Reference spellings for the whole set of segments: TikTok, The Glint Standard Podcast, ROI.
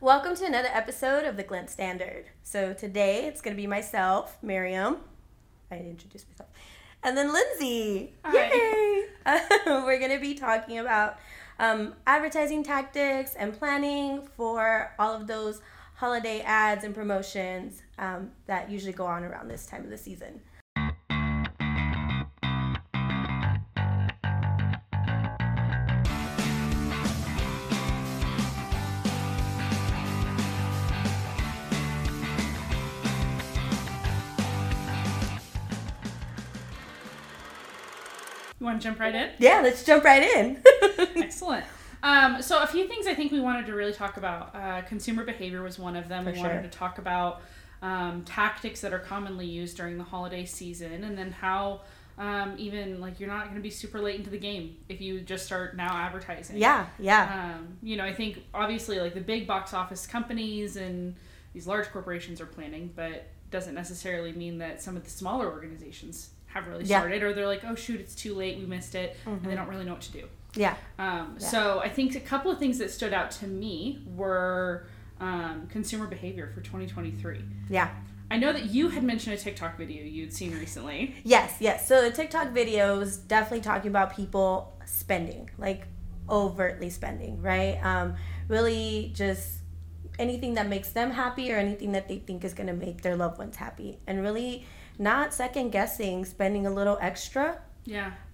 Welcome to another episode of The Glint Standard. So today it's going to be myself, Miriam. I introduced myself. And then Lindsay. Hi. Yay! We're going to be talking about advertising tactics and planning for all of those holiday ads and promotions that usually go on around this time of the season. You want to jump right in? Yeah, let's jump right in. Excellent. So a few things I think we wanted to really talk about. Consumer behavior was one of them. We wanted to talk about tactics that are commonly used during the holiday season, and then how even like you're not going to be super late into the game if you just start now advertising. Yeah. I think obviously like the big box office companies and these large corporations are planning, but doesn't necessarily mean that some of the smaller organizations have really started, or they're like, oh shoot, it's too late, we missed it, and they don't really know what to do. So I think a couple of things that stood out to me were consumer behavior for 2023. Yeah. I know that you had mentioned a TikTok video you'd seen recently. Yes. So the TikTok video was definitely talking about people spending, like overtly spending, right? Really just anything that makes them happy or anything that they think is going to make their loved ones happy. And really not second guessing spending a little extra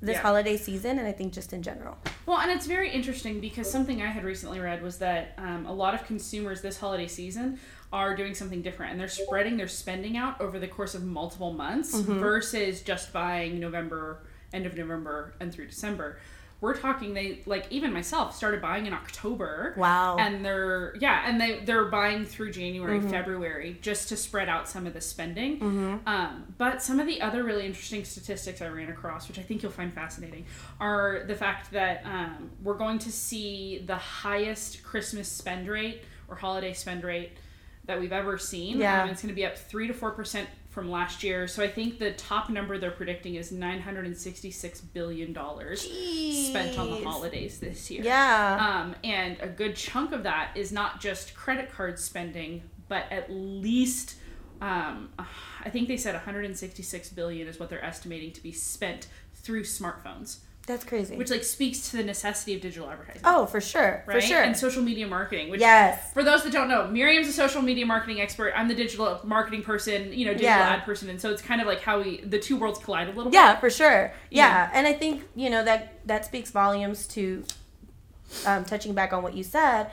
this holiday season, and I think just in general. Well, and it's very interesting because something I had recently read was that a lot of consumers this holiday season are doing something different, and they're spreading their spending out over the course of multiple months versus just buying November, end of November and through December. We're talking, they, like even myself, started buying in October. Wow. And they're buying through January, February, just to spread out some of the spending. But some of the other really interesting statistics I ran across, which I think you'll find fascinating, are the fact that we're going to see the highest Christmas spend rate or holiday spend rate that we've ever seen. It's going to be up 3 to 4% from last year. So I think the top number they're predicting is $966 billion spent on the holidays this year. And a good chunk of that is not just credit card spending, but at least, I think they said $166 billion is what they're estimating to be spent through smartphones. That's crazy. Which like speaks to the necessity of digital advertising. Oh, for sure. Right? For sure. And social media marketing. Which, yes. For those that don't know, Miriam's a social media marketing expert. I'm the digital marketing person, digital ad person. And so it's kind of like how the two worlds collide a little bit. Yeah, for sure. Yeah. And I think, that speaks volumes to touching back on what you said,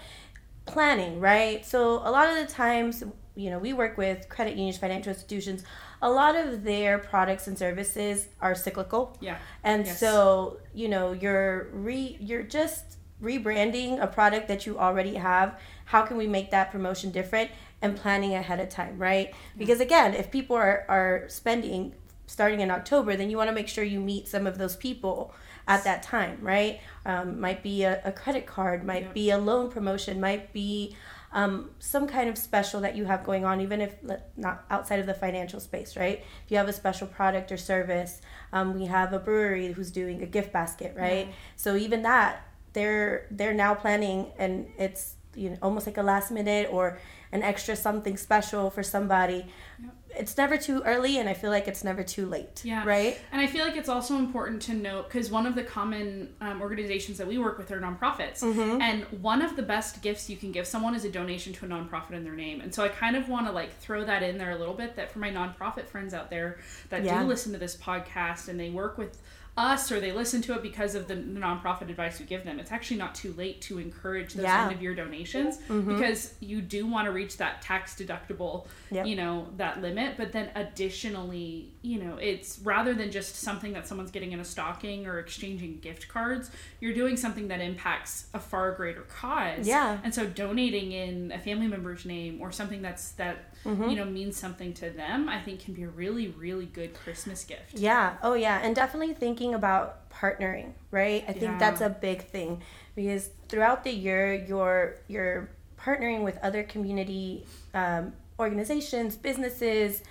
planning, right? So a lot of the times, we work with credit unions, financial institutions. A lot of their products and services are cyclical. Yeah. And so, you're just rebranding a product that you already have. How can we make that promotion different? And planning ahead of time, right? Yeah. Because again, if people are spending starting in October, then you want to make sure you meet some of those people at that time, right? Might be a credit card, might be a loan promotion, might be some kind of special that you have going on, even if not outside of the financial space, right? If you have a special product or service, we have a brewery who's doing a gift basket, right? Yeah. So even that, they're now planning, and it's almost like a last minute or an extra something special for somebody. Yep. It's never too early, and I feel like it's never too late, right? And I feel like it's also important to note, because one of the common organizations that we work with are nonprofits, and one of the best gifts you can give someone is a donation to a nonprofit in their name. And so I kind of want to throw that in there a little bit, that for my nonprofit friends out there that do listen to this podcast and they work with us or they listen to it because of the nonprofit advice we give them, it's actually not too late to encourage those end of year donations, because you do want to reach that tax deductible, that limit. But then additionally, it's rather than just something that someone's getting in a stocking or exchanging gift cards, you're doing something that impacts a far greater cause. Yeah. And so donating in a family member's name or something that means something to them, I think can be a really, really good Christmas gift. Yeah. Oh yeah. And definitely thinking about partnering, right? I think that's a big thing, because throughout the year you're partnering with other community organizations, businesses,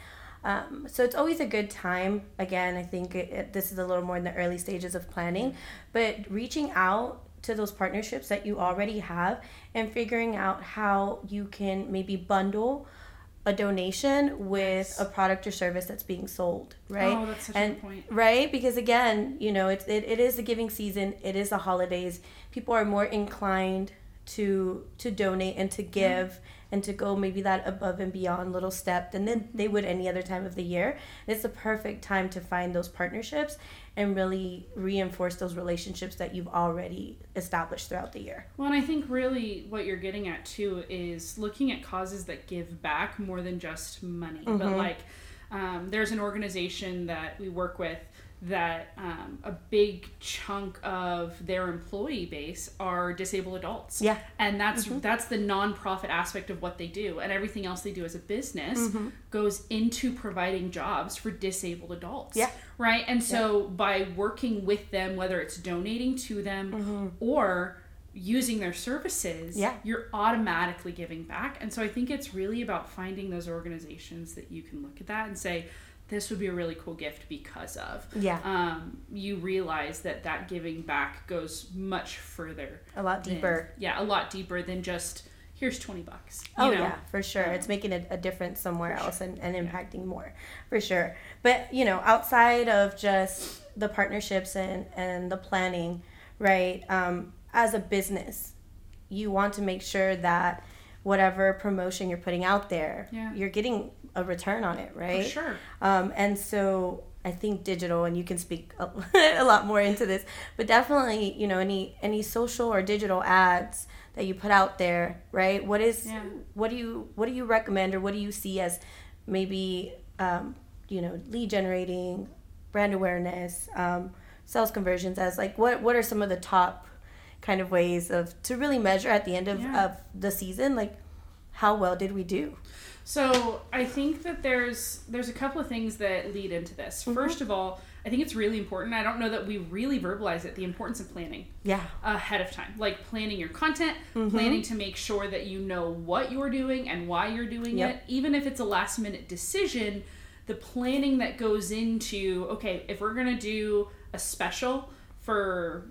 so it's always a good time. Again, I think this is a little more in the early stages of planning, but reaching out to those partnerships that you already have and figuring out how you can maybe bundle a donation with a product or service that's being sold, right? Oh, that's such a good point. Right? Because again, you know, it is the giving season. It is the holidays. People are more inclined to donate and to give and to go maybe that above and beyond little step than they would any other time of the year. And it's the perfect time to find those partnerships and really reinforce those relationships that you've already established throughout the year. Well, and I think really what you're getting at too is looking at causes that give back more than just money. Mm-hmm. But like there's an organization that we work with that a big chunk of their employee base are disabled adults. Yeah. And that's the nonprofit aspect of what they do. And everything else they do as a business goes into providing jobs for disabled adults. Yeah. Right? And so by working with them, whether it's donating to them or using their services, you're automatically giving back. And so I think it's really about finding those organizations that you can look at that and say, this would be a really cool gift because of. Yeah. You realize that giving back goes much further. A lot deeper. A lot deeper than just, here's $20. Yeah, for sure. It's making a difference somewhere else and impacting more, for sure. But, you know, outside of just the partnerships and the planning, right, as a business, you want to make sure that whatever promotion you're putting out there, you're getting a return on it, right? For sure. And so I think digital, and you can speak a lot more into this, but definitely, you know, any social or digital ads that you put out there, right? What do you recommend, or what do you see as maybe you know, lead generating, brand awareness, sales conversions, as like what are some of the top kind of ways to really measure at the end of the season, like how well did we do? So I think that there's a couple of things that lead into this. First of all, I think it's really important. I don't know that we really verbalize it, the importance of planning ahead of time. Like planning your content, planning to make sure that you know what you're doing and why you're doing it. Even if it's a last minute decision, the planning that goes into, okay, if we're going to do a special for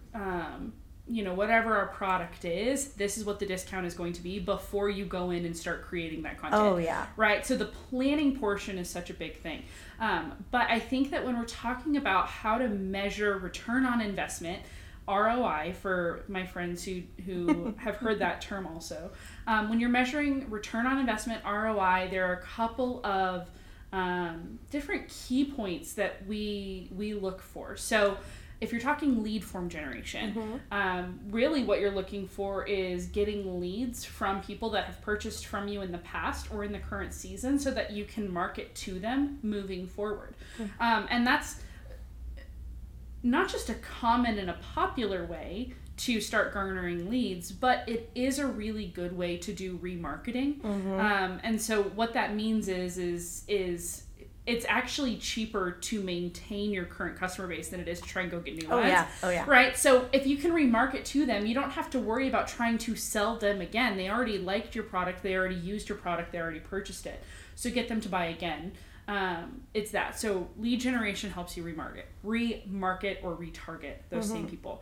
you know, whatever our product is, this is what the discount is going to be before you go in and start creating that content. Oh, yeah. Right? So the planning portion is such a big thing. But I think that when we're talking about how to measure return on investment, ROI, for my friends who have heard that term also, when you're measuring return on investment, ROI, there are a couple of different key points that we look for. So if you're talking lead form generation, really what you're looking for is getting leads from people that have purchased from you in the past or in the current season so that you can market to them moving forward. And that's not just a common and a popular way to start garnering leads, but it is a really good way to do remarketing. And so what that means is it's actually cheaper to maintain your current customer base than it is to try and go get new ones. Oh yeah. Right? So if you can remarket to them, you don't have to worry about trying to sell them again. They already liked your product. They already used your product. They already purchased it. So get them to buy again. It's that. So lead generation helps you remarket or retarget those same people.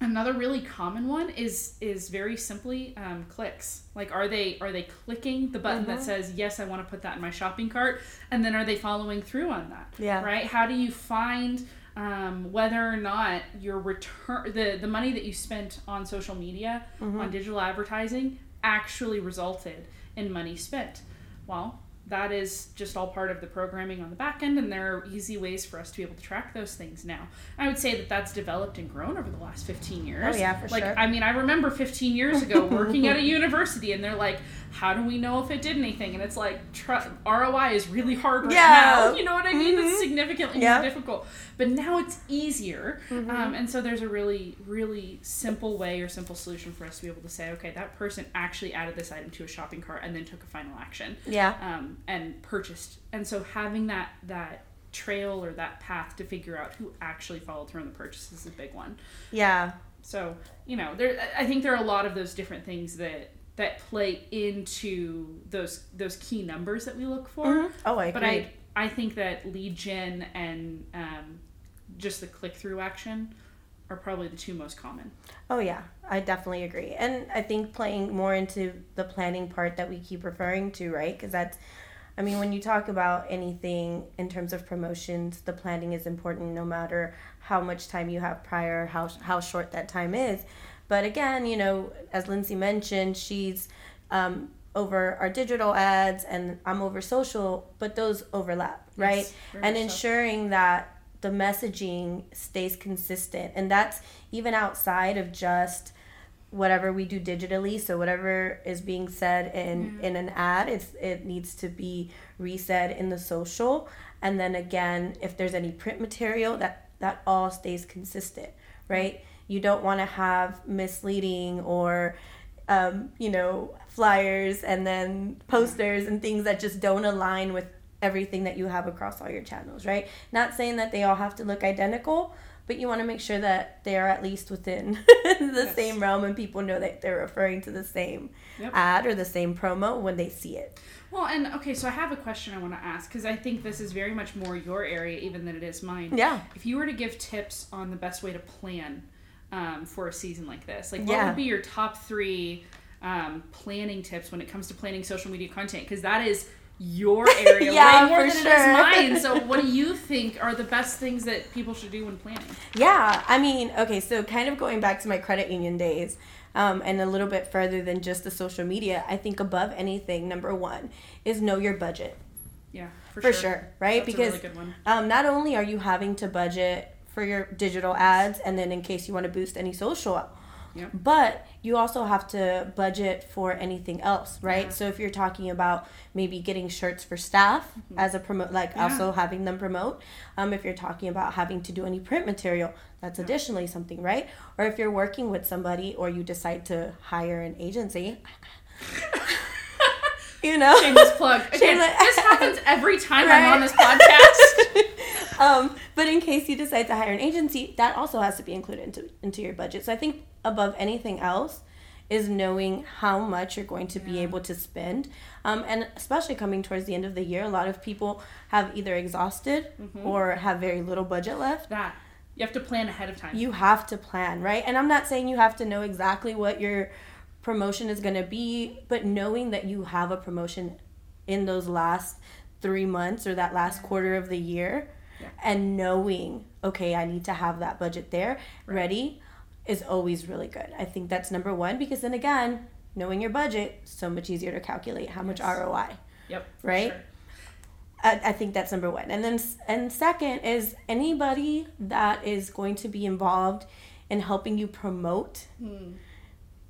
Another really common one is very simply clicks. Like, are they clicking the button that says, yes, I want to put that in my shopping cart? And then are they following through on that? Yeah. Right? How do you find whether or not your return, the money that you spent on social media, on digital advertising, actually resulted in money spent? Well, that is just all part of the programming on the back end, and there are easy ways for us to be able to track those things now. I would say that that's developed and grown over the last 15 years. Oh, yeah, for sure. Like, I mean, I remember 15 years ago working at a university, and they're like, how do we know if it did anything? And it's like, ROI is really hard right now. You know what I mean? It's significantly more difficult. But now it's easier. And so there's a really, really simple way or simple solution for us to be able to say, okay, that person actually added this item to a shopping cart and then took a final action. Yeah. And purchased. And so having that trail or that path to figure out who actually followed through on the purchase is a big one. Yeah. So, you know, I think there are a lot of those different things that play into those key numbers that we look for. Oh, I agree. But I think that lead gen and just the click-through action are probably the two most common. Oh yeah, I definitely agree. And I think playing more into the planning part that we keep referring to, right? Because that's, I mean, when you talk about anything in terms of promotions, the planning is important no matter how much time you have prior, how short that time is. But again, you know, as Lindsay mentioned, she's over our digital ads and I'm over social, but those overlap, right? Yes, and ensuring that the messaging stays consistent. And that's even outside of just whatever we do digitally. So whatever is being said in an ad, it needs to be resaid in the social. And then again, if there's any print material, that all stays consistent, right? You don't want to have misleading or, flyers and then posters and things that just don't align with everything that you have across all your channels, right? Not saying that they all have to look identical, but you want to make sure that they are at least within the same realm and people know that they're referring to the same ad or the same promo when they see it. Well, and okay, so I have a question I want to ask because I think this is very much more your area even than it is mine. Yeah. If you were to give tips on the best way to plan for a season like this, like what would be your top three planning tips when it comes to planning social media content? Because that is your area way more than it is mine. So what do you think are the best things that people should do when planning? Yeah, I mean, okay, so kind of going back to my credit union days and a little bit further than just the social media, I think above anything, number one, is know your budget. Yeah, for sure, right? That's because a really good one. Not only are you having to budget for your digital ads and then in case you want to boost any social, but you also have to budget for anything else, right? Yeah. So if you're talking about maybe getting shirts for staff as a promote, also having them promote. If you're talking about having to do any print material, that's additionally something, right? Or if you're working with somebody or you decide to hire an agency, shameless plug. Again, this happens every time I'm on this podcast. But in case you decide to hire an agency, that also has to be included into your budget. So I think above anything else is knowing how much you're going to be able to spend. And especially coming towards the end of the year, a lot of people have either exhausted or have very little budget left. That. You have to plan ahead of time. You have to plan, right? And I'm not saying you have to know exactly what your promotion is going to be, but knowing that you have a promotion in those last 3 months or that last quarter of the year. Yeah. And knowing, okay, I need to have that budget there ready is always really good. I think that's number one, because then again, knowing your budget, so much easier to calculate how much ROI. Yep. Right? Sure. I think that's number one. And then, second is anybody that is going to be involved in helping you promote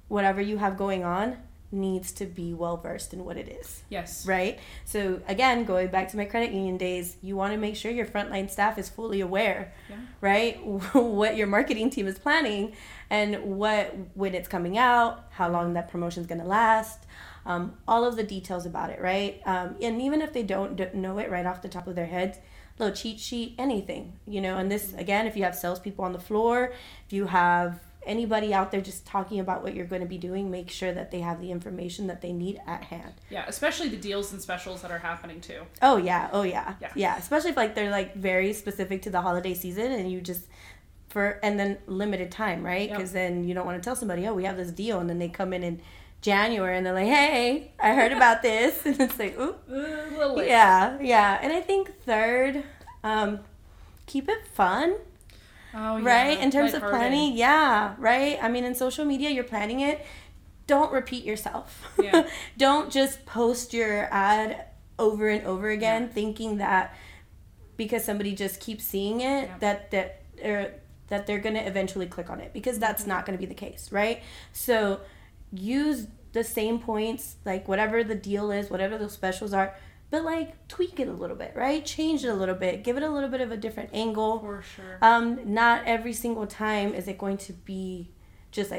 whatever you have going on needs to be well-versed in what it is. Yes. Right? So, again, going back to my credit union days, you want to make sure your frontline staff is fully aware, right, what your marketing team is planning and when it's coming out, how long that promotion is going to last, all of the details about it, right? And even if they don't know it right off the top of their heads, little cheat sheet, anything, and this, again, if you have salespeople on the floor, if you have anybody out there just talking about what you're going to be doing, make sure that they have the information that they need at hand. Yeah, especially the deals and specials that are happening too. Oh yeah. Yeah, especially if they're very specific to the holiday season and you just and then limited time, right? Because then you don't want to tell somebody, oh, we have this deal, and then they come in January and they're like, hey, I heard about this, and it's like, ooh, a little late. Yeah. And I think third, keep it fun. Oh, yeah. Right? In terms of planning, right? I mean, in social media, you're planning it. Don't repeat yourself. Yeah. Don't just post your ad over and over again thinking that because somebody just keeps seeing it that they're going to eventually click on it, because that's not going to be the case, right? So use the same points, whatever the deal is, whatever those specials are, but tweak it a little bit, right? Change it a little bit. Give it a little bit of a different angle. For sure. Not every single time is it going to be just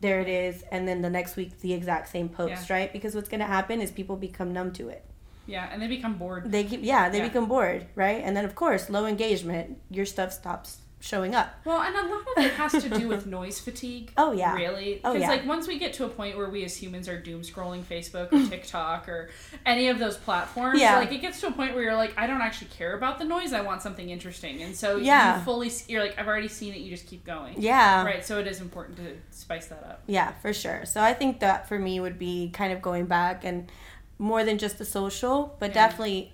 there it is, and then the next week the exact same post, right? Because what's going to happen is people become numb to it. Yeah, and they become bored. They become bored, right? And then, of course, low engagement, your stuff stops showing up. Well, and a lot of it has to do with noise fatigue. Oh, yeah. Really. Because, like, once we get to a point where we as humans are doom scrolling Facebook or TikTok or any of those platforms, like, it gets to a point where you're like, I don't actually care about the noise. I want something interesting. And so you you're like, I've already seen it. You just keep going. Yeah. Right. So it is important to spice that up. Yeah, for sure. So I think that for me would be kind of going back and more than just the social, but definitely,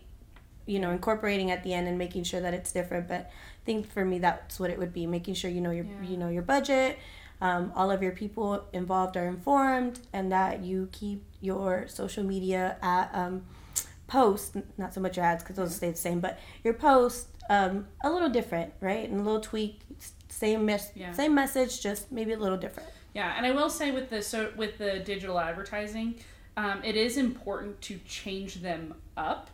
you know, incorporating at the end and making sure that it's different. But I think for me, that's what it would be, making sure you know your your budget, all of your people involved are informed, and that you keep your social media posts, not so much your ads because those stay the same, but your posts a little different, right? And a little tweak, same message, just maybe a little different. Yeah, and I will say with the digital advertising, it is important to change them up,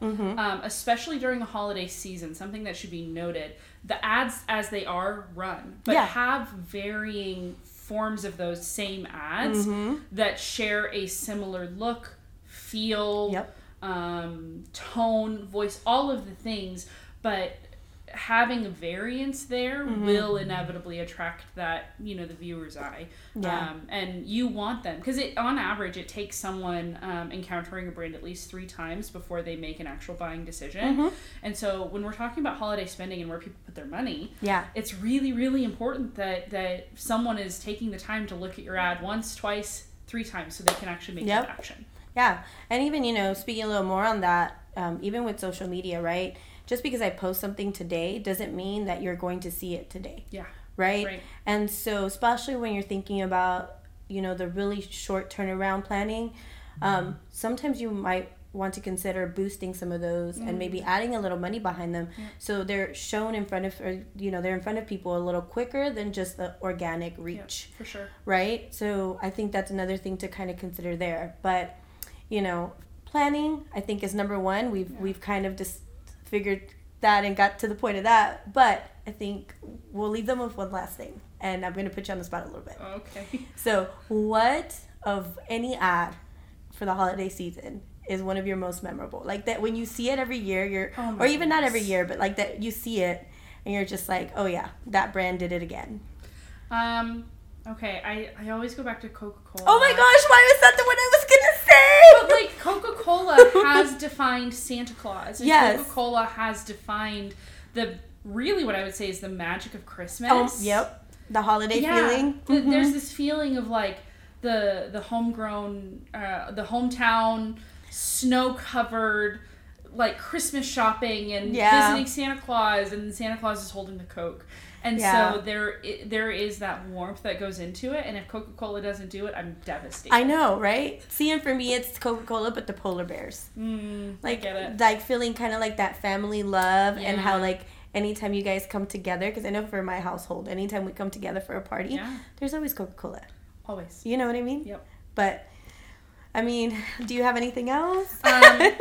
especially during the holiday season. Something that should be noted, the ads as they are run, but have varying forms of those same ads that share a similar look, feel, tone, voice, all of the things, but having a variance there will inevitably attract that, you know, the viewer's eye. Yeah. And you want them, because on average it takes someone encountering a brand at least 3 times before they make an actual buying decision. And so when we're talking about holiday spending and where people put their money, it's really, really important that someone is taking the time to look at your ad once, twice, 3 times, so they can actually make that action. Yeah. And even, you know, speaking a little more on that, even with social media, right? Just because I post something today doesn't mean that you're going to see it today. Yeah. Right? And so, especially when you're thinking about, you know, the really short turnaround planning, sometimes you might want to consider boosting some of those and maybe adding a little money behind them. Yeah. So they're shown in front of, they're in front of people a little quicker than just the organic reach. Yeah, for sure. Right? So I think that's another thing to kind of consider there. But, you know, planning, I think, is number one. We've kind of just figured that and got to the point of that, but I think we'll leave them with one last thing, and I'm going to put you on the spot a little bit. Okay. So what of any ad for the holiday season is one of your most memorable? Like that when you see it every year, even not every year, but like that you see it and you're just like, oh yeah, that brand did it again. Okay, I always go back to Coca-Cola. Oh my gosh, why was that the one I was going to say? But like Coca-Cola has defined Santa Claus. And Coca-Cola has defined what I would say is the magic of Christmas. Oh, yep. The holiday feeling. There's this feeling of like the homegrown, the hometown, snow-covered, like Christmas shopping and visiting Santa Claus, and Santa Claus is holding the Coke. And so there is that warmth that goes into it, and if Coca-Cola doesn't do it, I'm devastated. I know, right? See, and for me, it's Coca-Cola, but the polar bears. Like, I get it. Like feeling kind of like that family love and how like anytime you guys come together, because I know for my household, anytime we come together for a party, there's always Coca-Cola. Always. You know what I mean? Yep. But, I mean, do you have anything else? I'm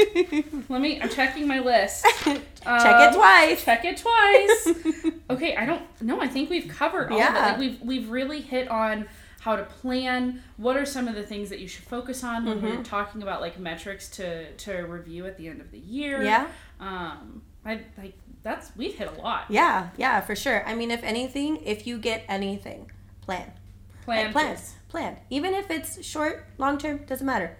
checking my list. Check it twice. Okay, I think we've covered all of it. Like we've really hit on how to plan, what are some of the things that you should focus on when we're talking about like metrics to review at the end of the year. Yeah. We've hit a lot. Yeah, for sure. I mean, if anything, if you get anything, plan. Even if it's short, long term, doesn't matter.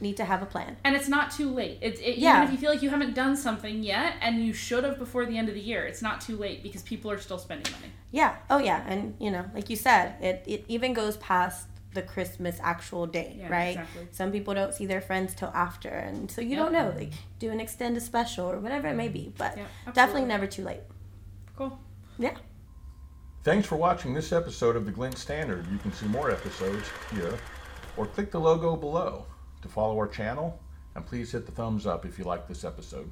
Need to have a plan. And it's not too late. Even if you feel like you haven't done something yet, and you should have before the end of the year, it's not too late, because people are still spending money. Yeah. Oh, yeah. And, you know, like you said, it even goes past the Christmas actual day, right? Exactly. Some people don't see their friends till after, and so you don't know. Like, do an extended special or whatever it may be, but definitely never too late. Cool. Yeah. Thanks for watching this episode of The Glint Standard. You can see more episodes here, or click the logo below to follow our channel, and please hit the thumbs up if you like this episode.